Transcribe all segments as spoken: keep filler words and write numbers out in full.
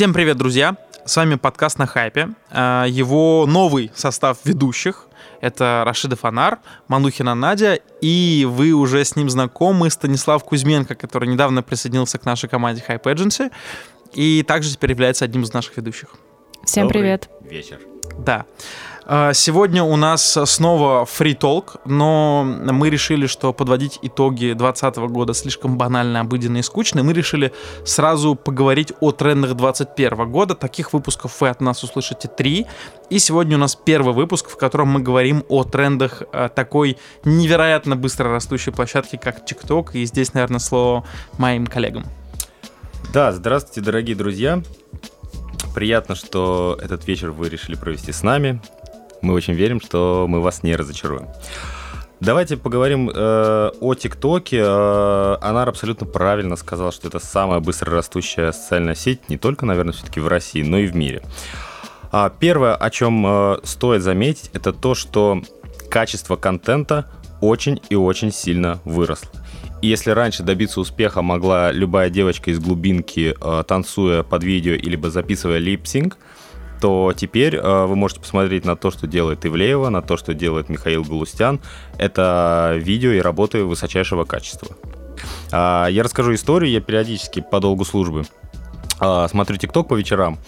Всем привет, друзья! С вами подкаст «На хайпе». Его новый состав ведущих — это Рашидов Анар, Манухина Надя, и вы уже с ним знакомы, Станислав Кузьменко, который недавно присоединился к нашей команде Hype Agency и также теперь является одним из наших ведущих. Всем Добрый привет! Вечер! Да. Сегодня у нас снова фри-толк, но мы решили, что подводить итоги двадцатого года слишком банально, обыденно и скучно. Мы решили сразу поговорить о трендах двадцать первого года. Таких выпусков вы от нас услышите три. И сегодня у нас первый выпуск, в котором мы говорим о трендах такой невероятно быстро растущей площадки, как TikTok. И здесь, наверное, слово моим коллегам. Да, здравствуйте, дорогие друзья. Приятно, что этот вечер вы решили провести с нами. Мы очень верим, что мы вас не разочаруем. Давайте поговорим э, о ТикТоке. Э, Анар абсолютно правильно сказал, что это самая быстрорастущая социальная сеть не только, наверное, все-таки в России, но и в мире. А первое, о чем э, стоит заметить, это то, что качество контента очень и очень сильно выросло. И если раньше добиться успеха могла любая девочка из глубинки, э, танцуя под видео или записывая липсинг, то теперь э, вы можете посмотреть на то, что делает Ивлеево, на то, что делает Михаил Галустян. Это видео и работы высочайшего качества. Э, я расскажу историю. Я периодически по долгу службы э, смотрю TikTok по вечерам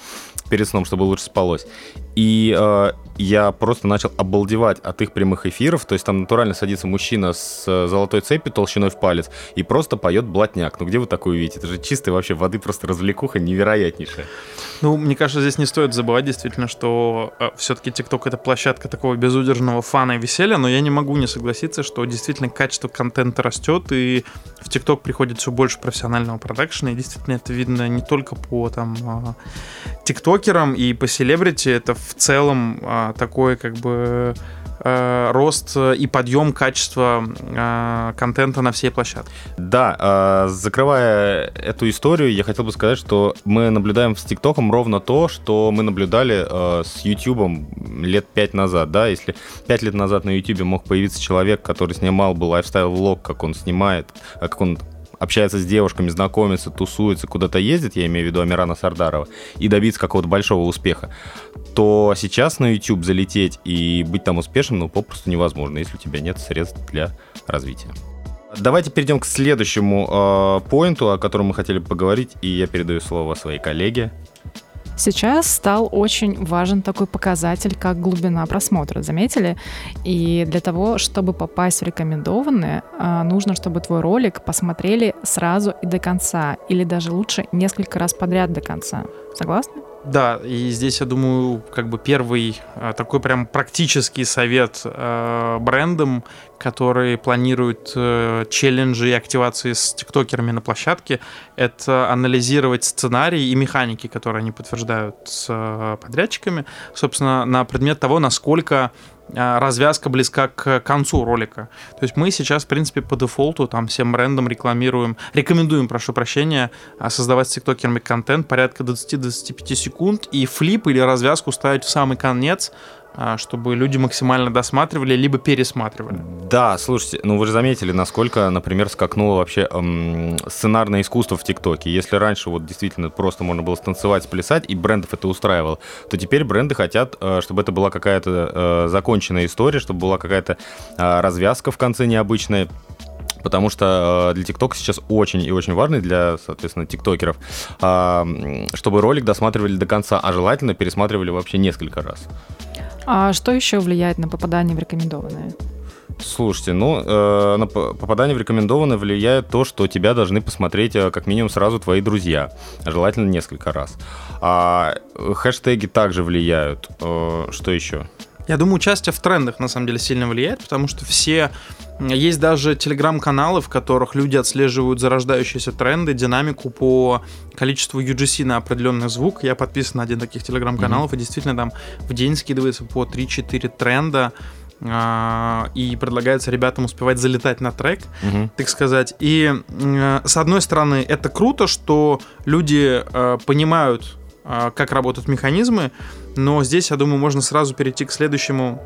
перед сном, чтобы лучше спалось. И э, я просто начал обалдевать от их прямых эфиров. То есть там натурально садится мужчина с золотой цепью толщиной в палец и просто поет блатняк. Ну где вы такое видите? Это же чистая вообще воды, просто развлекуха невероятнейшая. Ну, мне кажется, здесь не стоит забывать действительно, что э, все-таки TikTok — это площадка такого безудержного фана и веселья, но я не могу не согласиться, что действительно качество контента растет, и в TikTok приходит все больше профессионального продакшена, и действительно это видно не только по там тиктокерам и по селебрити, это в целом а, такой как бы а, рост и подъем качества а, контента на всей площадке. Да, а, закрывая эту историю, я хотел бы сказать, что мы наблюдаем с ТикТоком ровно то, что мы наблюдали а, с Ютубом лет пять назад. Да? Если пять лет назад на Ютубе мог появиться человек, который снимал бы лайфстайл-влог, как он снимает, как он... общается с девушками, знакомится, тусуется, куда-то ездит, я имею в виду Амирана Сардарова, и добиться какого-то большого успеха, то сейчас на YouTube залететь и быть там успешным, ну, попросту невозможно, если у тебя нет средств для развития. Давайте перейдем к следующему э, поинту, о котором мы хотели поговорить, и я передаю слово своей коллеге. Сейчас стал очень важен такой показатель, как глубина просмотра, заметили? И для того, чтобы попасть в рекомендованные, нужно, чтобы твой ролик посмотрели сразу и до конца, или даже лучше несколько раз подряд до конца. Согласны? Да, и здесь, я думаю, как бы первый такой прям практический совет э, брендам, которые планируют э, челленджи и активации с тиктокерами на площадке, это анализировать сценарии и механики, которые они подтверждают с э, подрядчиками, собственно, на предмет того, насколько развязка близка к концу ролика. То есть мы сейчас, в принципе, по дефолту там всем брендам рекламируем, рекомендуем, прошу прощения, создавать с тиктокерами контент порядка двадцать-двадцать пять секунд и флип или развязку ставить в самый конец, чтобы люди максимально досматривали либо пересматривали. Да, слушайте, ну вы же заметили, насколько, например, скакнуло вообще эм, сценарное искусство в ТикТоке. Если раньше вот действительно просто можно было станцевать, сплясать, и брендов это устраивало, то теперь бренды хотят, э, чтобы это была какая-то э, законченная история, чтобы была какая-то э, развязка в конце необычная. Потому что для ТикТока сейчас очень и очень важно, для, соответственно, тиктокеров, чтобы ролик досматривали до конца, а желательно пересматривали вообще несколько раз. А что еще влияет на попадание в рекомендованные? Слушайте, ну, э, на попадание в рекомендованное влияет то, что тебя должны посмотреть как минимум сразу твои друзья, желательно несколько раз. А хэштеги также влияют. Э, что еще? Я думаю, участие в трендах, на самом деле, сильно влияет, потому что все... Есть даже телеграм-каналы, в которых люди отслеживают зарождающиеся тренды, динамику по количеству ю джи си на определенный звук. Я подписан на один из таких телеграм-каналов, mm-hmm. и действительно там в день скидывается по три-четыре тренда, и предлагается ребятам успевать залетать на трек, uh-huh. так сказать. И, с одной стороны, это круто, что люди понимают, как работают механизмы, но здесь, я думаю, можно сразу перейти к следующему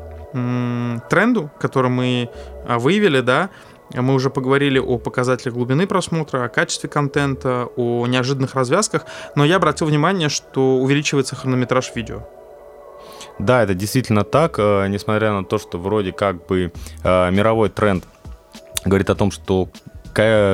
тренду, который мы выявили, да, Мы уже поговорили о показателях глубины просмотра, о качестве контента, о неожиданных развязках, но я обратил внимание, что увеличивается хронометраж видео. Да, это действительно так, несмотря на то, что вроде как бы мировой тренд говорит о том, что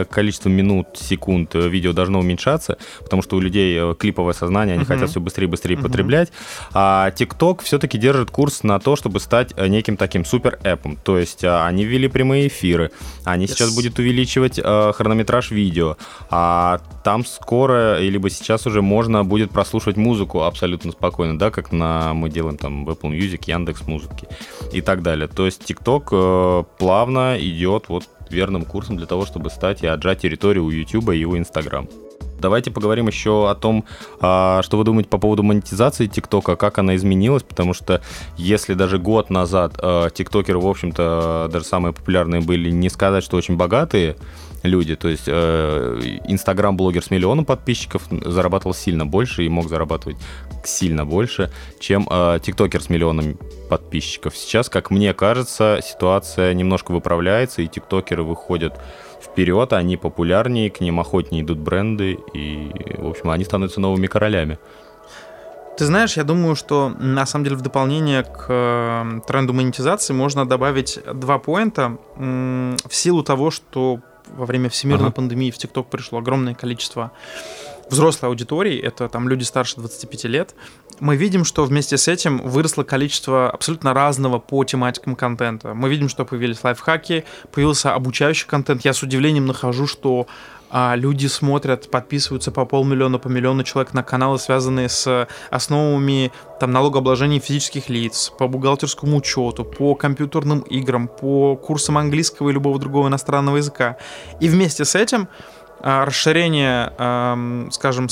количество минут, секунд видео должно уменьшаться, потому что у людей клиповое сознание, они uh-huh. хотят все быстрее и быстрее uh-huh. потреблять. А TikTok все-таки держит курс на то, чтобы стать неким таким супер-эпом. То есть они ввели прямые эфиры, они yes. сейчас будут увеличивать хронометраж видео, а там скоро, либо сейчас уже можно будет прослушивать музыку абсолютно спокойно, да, как на, мы делаем там в Apple Music, Яндекс.Музыке и так далее. То есть TikTok плавно идет вот верным курсом для того, чтобы стать и отжать территорию у YouTube и у Instagram. Давайте поговорим еще о том, что вы думаете по поводу монетизации ТикТока, как она изменилась, потому что если даже год назад тиктокеры, в общем-то, даже самые популярные были, не сказать, что очень богатые люди, то есть инстаграм-блогер с миллионом подписчиков зарабатывал сильно больше и мог зарабатывать сильно больше, чем тиктокер с миллионом подписчиков. Сейчас, как мне кажется, ситуация немножко выправляется, и тиктокеры выходят вперед, они популярнее, к ним охотнее идут бренды, и, в общем, они становятся новыми королями. Ты знаешь, я думаю, что, на самом деле, в дополнение к тренду монетизации можно добавить два поинта в силу того, что во время всемирной ага. пандемии в TikTok пришло огромное количество взрослой аудитории, это там люди старше двадцати пяти лет, мы видим, что вместе с этим выросло количество абсолютно разного по тематикам контента. Мы видим, что появились лайфхаки, появился обучающий контент. Я с удивлением нахожу, что а, люди смотрят, подписываются по полмиллиона, по миллиону человек на каналы, связанные с основами там, налогообложения физических лиц, по бухгалтерскому учету, по компьютерным играм, по курсам английского и любого другого иностранного языка. И вместе с этим расширение, скажем,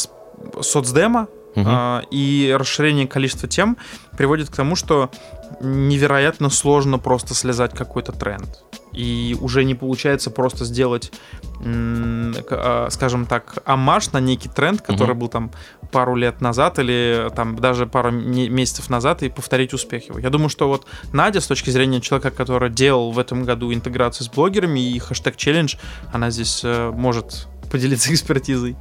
соцдема uh-huh. и расширение количества тем приводит к тому, что невероятно сложно просто слезать какой-то тренд. И уже не получается просто сделать, скажем так, оммаж на некий тренд, который uh-huh. был там пару лет назад или там даже пару месяцев назад, и повторить успех его. Я думаю, что вот Надя, с точки зрения человека, который делал в этом году интеграцию с блогерами и хэштег-челлендж, она здесь может поделиться экспертизой.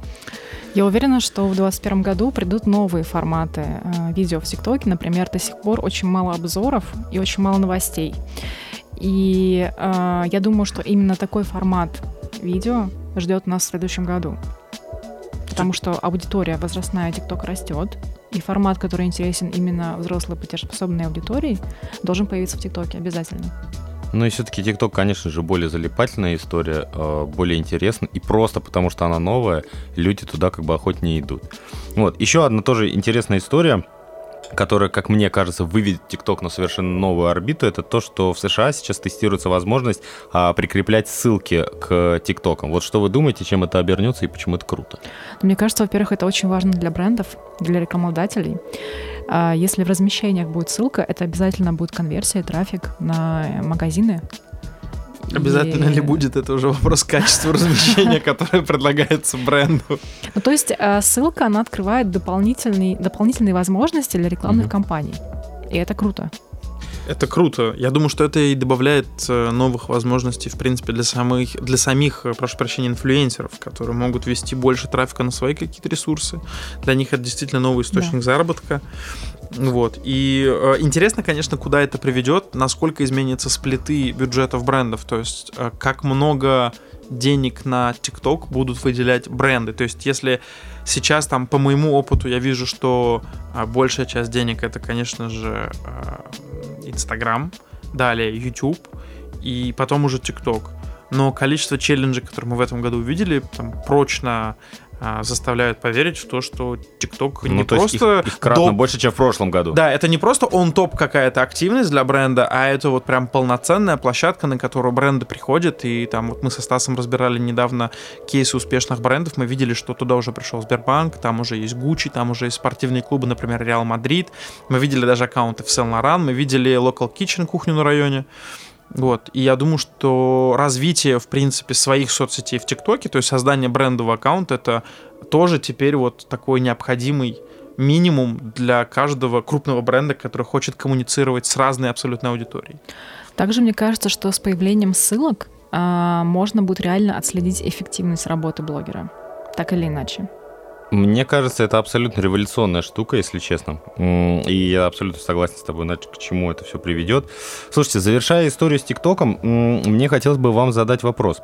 Я уверена, что в двадцать первом году придут новые форматы видео в ТикТоке. Например, до сих пор очень мало обзоров и очень мало новостей. И э, я думаю, что именно такой формат видео ждет нас в следующем году. Потому что аудитория возрастная TikTok растет, и формат, который интересен именно взрослой платежеспособной аудитории, должен появиться в ТикТоке обязательно. Ну и все-таки TikTok, конечно же, более залипательная история, более интересная, и просто потому, что она новая, люди туда как бы охотнее идут. Вот. Еще одна тоже интересная история, которая, как мне кажется, выведет TikTok на совершенно новую орбиту, это то, что в США сейчас тестируется возможность а, прикреплять ссылки к TikTok. Вот что вы думаете, чем это обернется и почему это круто? Мне кажется, во-первых, это очень важно для брендов, для рекламодателей. Если в размещениях будет ссылка, это обязательно будет конверсия, трафик на магазины. Обязательно и... ли будет, это уже вопрос качества размещения, которое предлагается бренду. Ну, то есть ссылка, она открывает дополнительные, дополнительные возможности для рекламных угу. кампаний. И это круто. Это круто. Я думаю, что это и добавляет новых возможностей, в принципе, для самих, для самих, прошу прощения, инфлюенсеров, которые могут вести больше трафика на свои какие-то ресурсы. Для них это действительно новый источник да. заработка. Вот. И э, интересно, конечно, куда это приведет, насколько изменятся сплиты бюджетов брендов, то есть э, как много денег на TikTok будут выделять бренды. То есть если сейчас там по моему опыту я вижу, что э, большая часть денег это, конечно же, э, Instagram, далее YouTube и потом уже TikTok. Но количество челленджей, которые мы в этом году увидели, там прочно заставляют поверить в то, что TikTok не ну, то просто... Их, их кратно доп... больше, чем в прошлом году. Да, это не просто он-топ какая-то активность для бренда, а это вот прям полноценная площадка, на которую бренды приходят, и там вот мы со Стасом разбирали недавно кейсы успешных брендов, мы видели, что туда уже пришел Сбербанк, там уже есть Gucci, там уже есть спортивные клубы, например, Реал Мадрид, мы видели даже аккаунты в Селл Наран, мы видели Local Kitchen, кухню на районе. Вот. И я думаю, что развитие, в принципе, своих соцсетей в ТикТоке, то есть создание брендового аккаунта, это тоже теперь вот такой необходимый минимум для каждого крупного бренда, который хочет коммуницировать с разной абсолютной аудиторией. Также мне кажется, что с появлением ссылок можно будет реально отследить эффективность работы блогера, так или иначе? Мне кажется, это абсолютно революционная штука, если честно. И я абсолютно согласен с тобой, к чему это все приведет. Слушайте, завершая историю с ТикТоком, мне хотелось бы вам задать вопрос.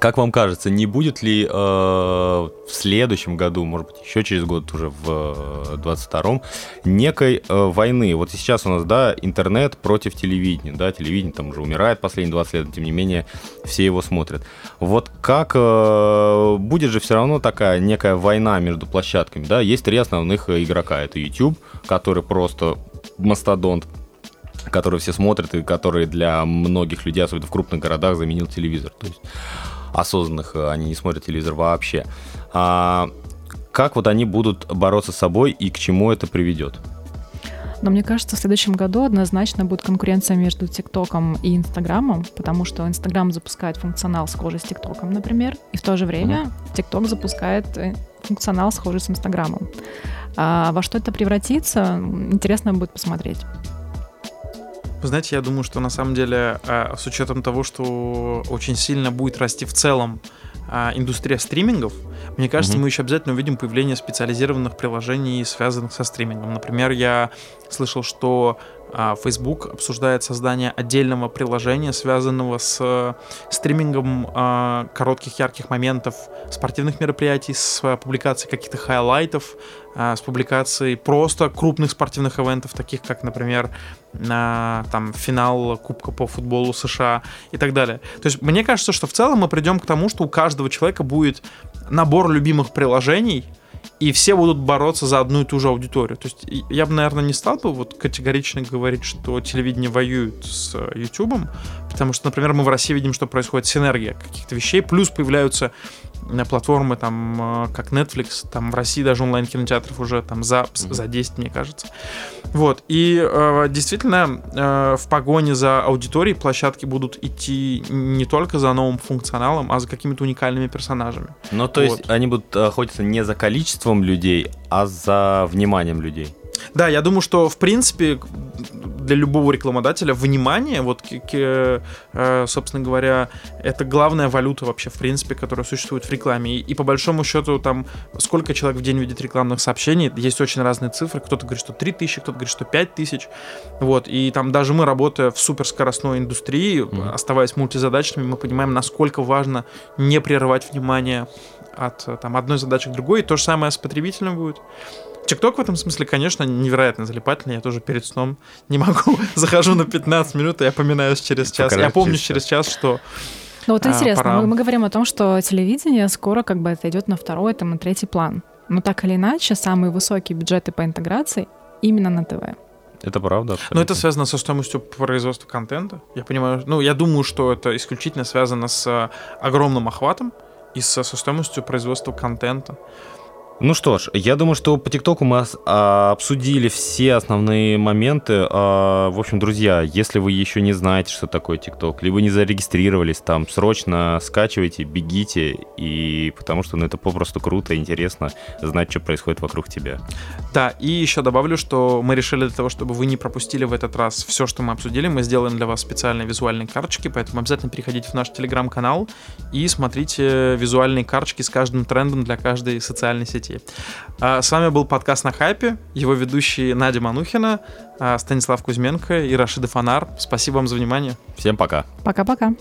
Как вам кажется, не будет ли э, в следующем году, может быть, еще через год, уже в двадцать втором, некой э, войны? Вот сейчас у нас, да, интернет против телевидения, да, телевидение там уже умирает последние двадцать лет, но тем не менее все его смотрят. Вот как э, будет же все равно такая некая война между площадками, да? Есть три основных игрока. Это YouTube, который просто мастодонт, который все смотрят и который для многих людей, особенно в крупных городах, заменил телевизор. То есть осознанных они не смотрят телевизор вообще. А как вот они будут бороться с собой и к чему это приведет? Но мне кажется, в следующем году однозначно будет конкуренция между ТикТоком и Инстаграмом, потому что Инстаграм запускает функционал, схожий с ТикТоком, например, и в то же время ТикТок mm-hmm. запускает функционал, схожий с Инстаграмом. А во что это превратится, интересно будет посмотреть. Вы знаете, я думаю, что на самом деле с учетом того, что очень сильно будет расти в целом индустрия стримингов, мне кажется, mm-hmm. мы еще обязательно увидим появление специализированных приложений, связанных со стримингом. Например, я слышал, что Facebook обсуждает создание отдельного приложения, связанного с стримингом коротких ярких моментов спортивных мероприятий, с публикацией каких-то хайлайтов, с публикацией просто крупных спортивных ивентов, таких как, например, там, финал Кубка по футболу США и так далее. То есть мне кажется, что в целом мы придем к тому, что у каждого человека будет набор любимых приложений, и все будут бороться за одну и ту же аудиторию. То есть я бы, наверное, не стал бы вот категорично говорить, что телевидение воюет с Ютубом, потому что, например, мы в России видим, что происходит синергия каких-то вещей, плюс появляются платформы, там, как Netflix, там в России даже онлайн-кинотеатров уже там за, за десять, мне кажется. Вот. И э, действительно, э, в погоне за аудиторией площадки будут идти не только за новым функционалом, а за какими-то уникальными персонажами. Ну, то есть вот. Они будут охотиться не за количеством людей, а за вниманием людей. Да, я думаю, что в принципе для любого рекламодателя внимание, вот, собственно говоря, это главная валюта вообще, в принципе, которая существует в рекламе. И, и по большому счету, там, сколько человек в день видит рекламных сообщений, есть очень разные цифры. Кто-то говорит, что три тысячи, кто-то говорит, что пять тысяч. Вот, и там даже мы, работая в суперскоростной индустрии, mm-hmm. оставаясь мультизадачными, мы понимаем, насколько важно не прерывать внимание от там, одной задачи к другой. И то же самое с потребителем будет. ТикТок в этом смысле, конечно, невероятно залипательный. Я тоже перед сном не могу. Захожу на пятнадцать минут, и я поминаюсь через час. Я помню через час, что... Ну вот интересно, мы говорим о том, что телевидение скоро как бы это идет на второй, там, на третий план. Но так или иначе, самые высокие бюджеты по интеграции именно на ТВ. Это правда. Абсолютно. Но это связано со стоимостью производства контента. Я понимаю, ну, я думаю, что это исключительно связано с огромным охватом и со стоимостью производства контента. Ну что ж, я думаю, что по ТикТоку мы обсудили все основные моменты. В общем, друзья, если вы еще не знаете, что такое ТикТок, либо не зарегистрировались, там срочно скачивайте, бегите, и потому что ну, это попросту круто, интересно знать, что происходит вокруг тебя. Да, и еще добавлю, что мы решили для того, чтобы вы не пропустили в этот раз все, что мы обсудили, мы сделаем для вас специальные визуальные карточки, поэтому обязательно переходите в наш телеграм-канал и смотрите визуальные карточки с каждым трендом для каждой социальной сети. С вами был подкаст «На хайпе», его ведущие Надя Манухина, Станислав Кузьменко и Рашидов Анар. Спасибо вам за внимание. Всем пока. Пока-пока.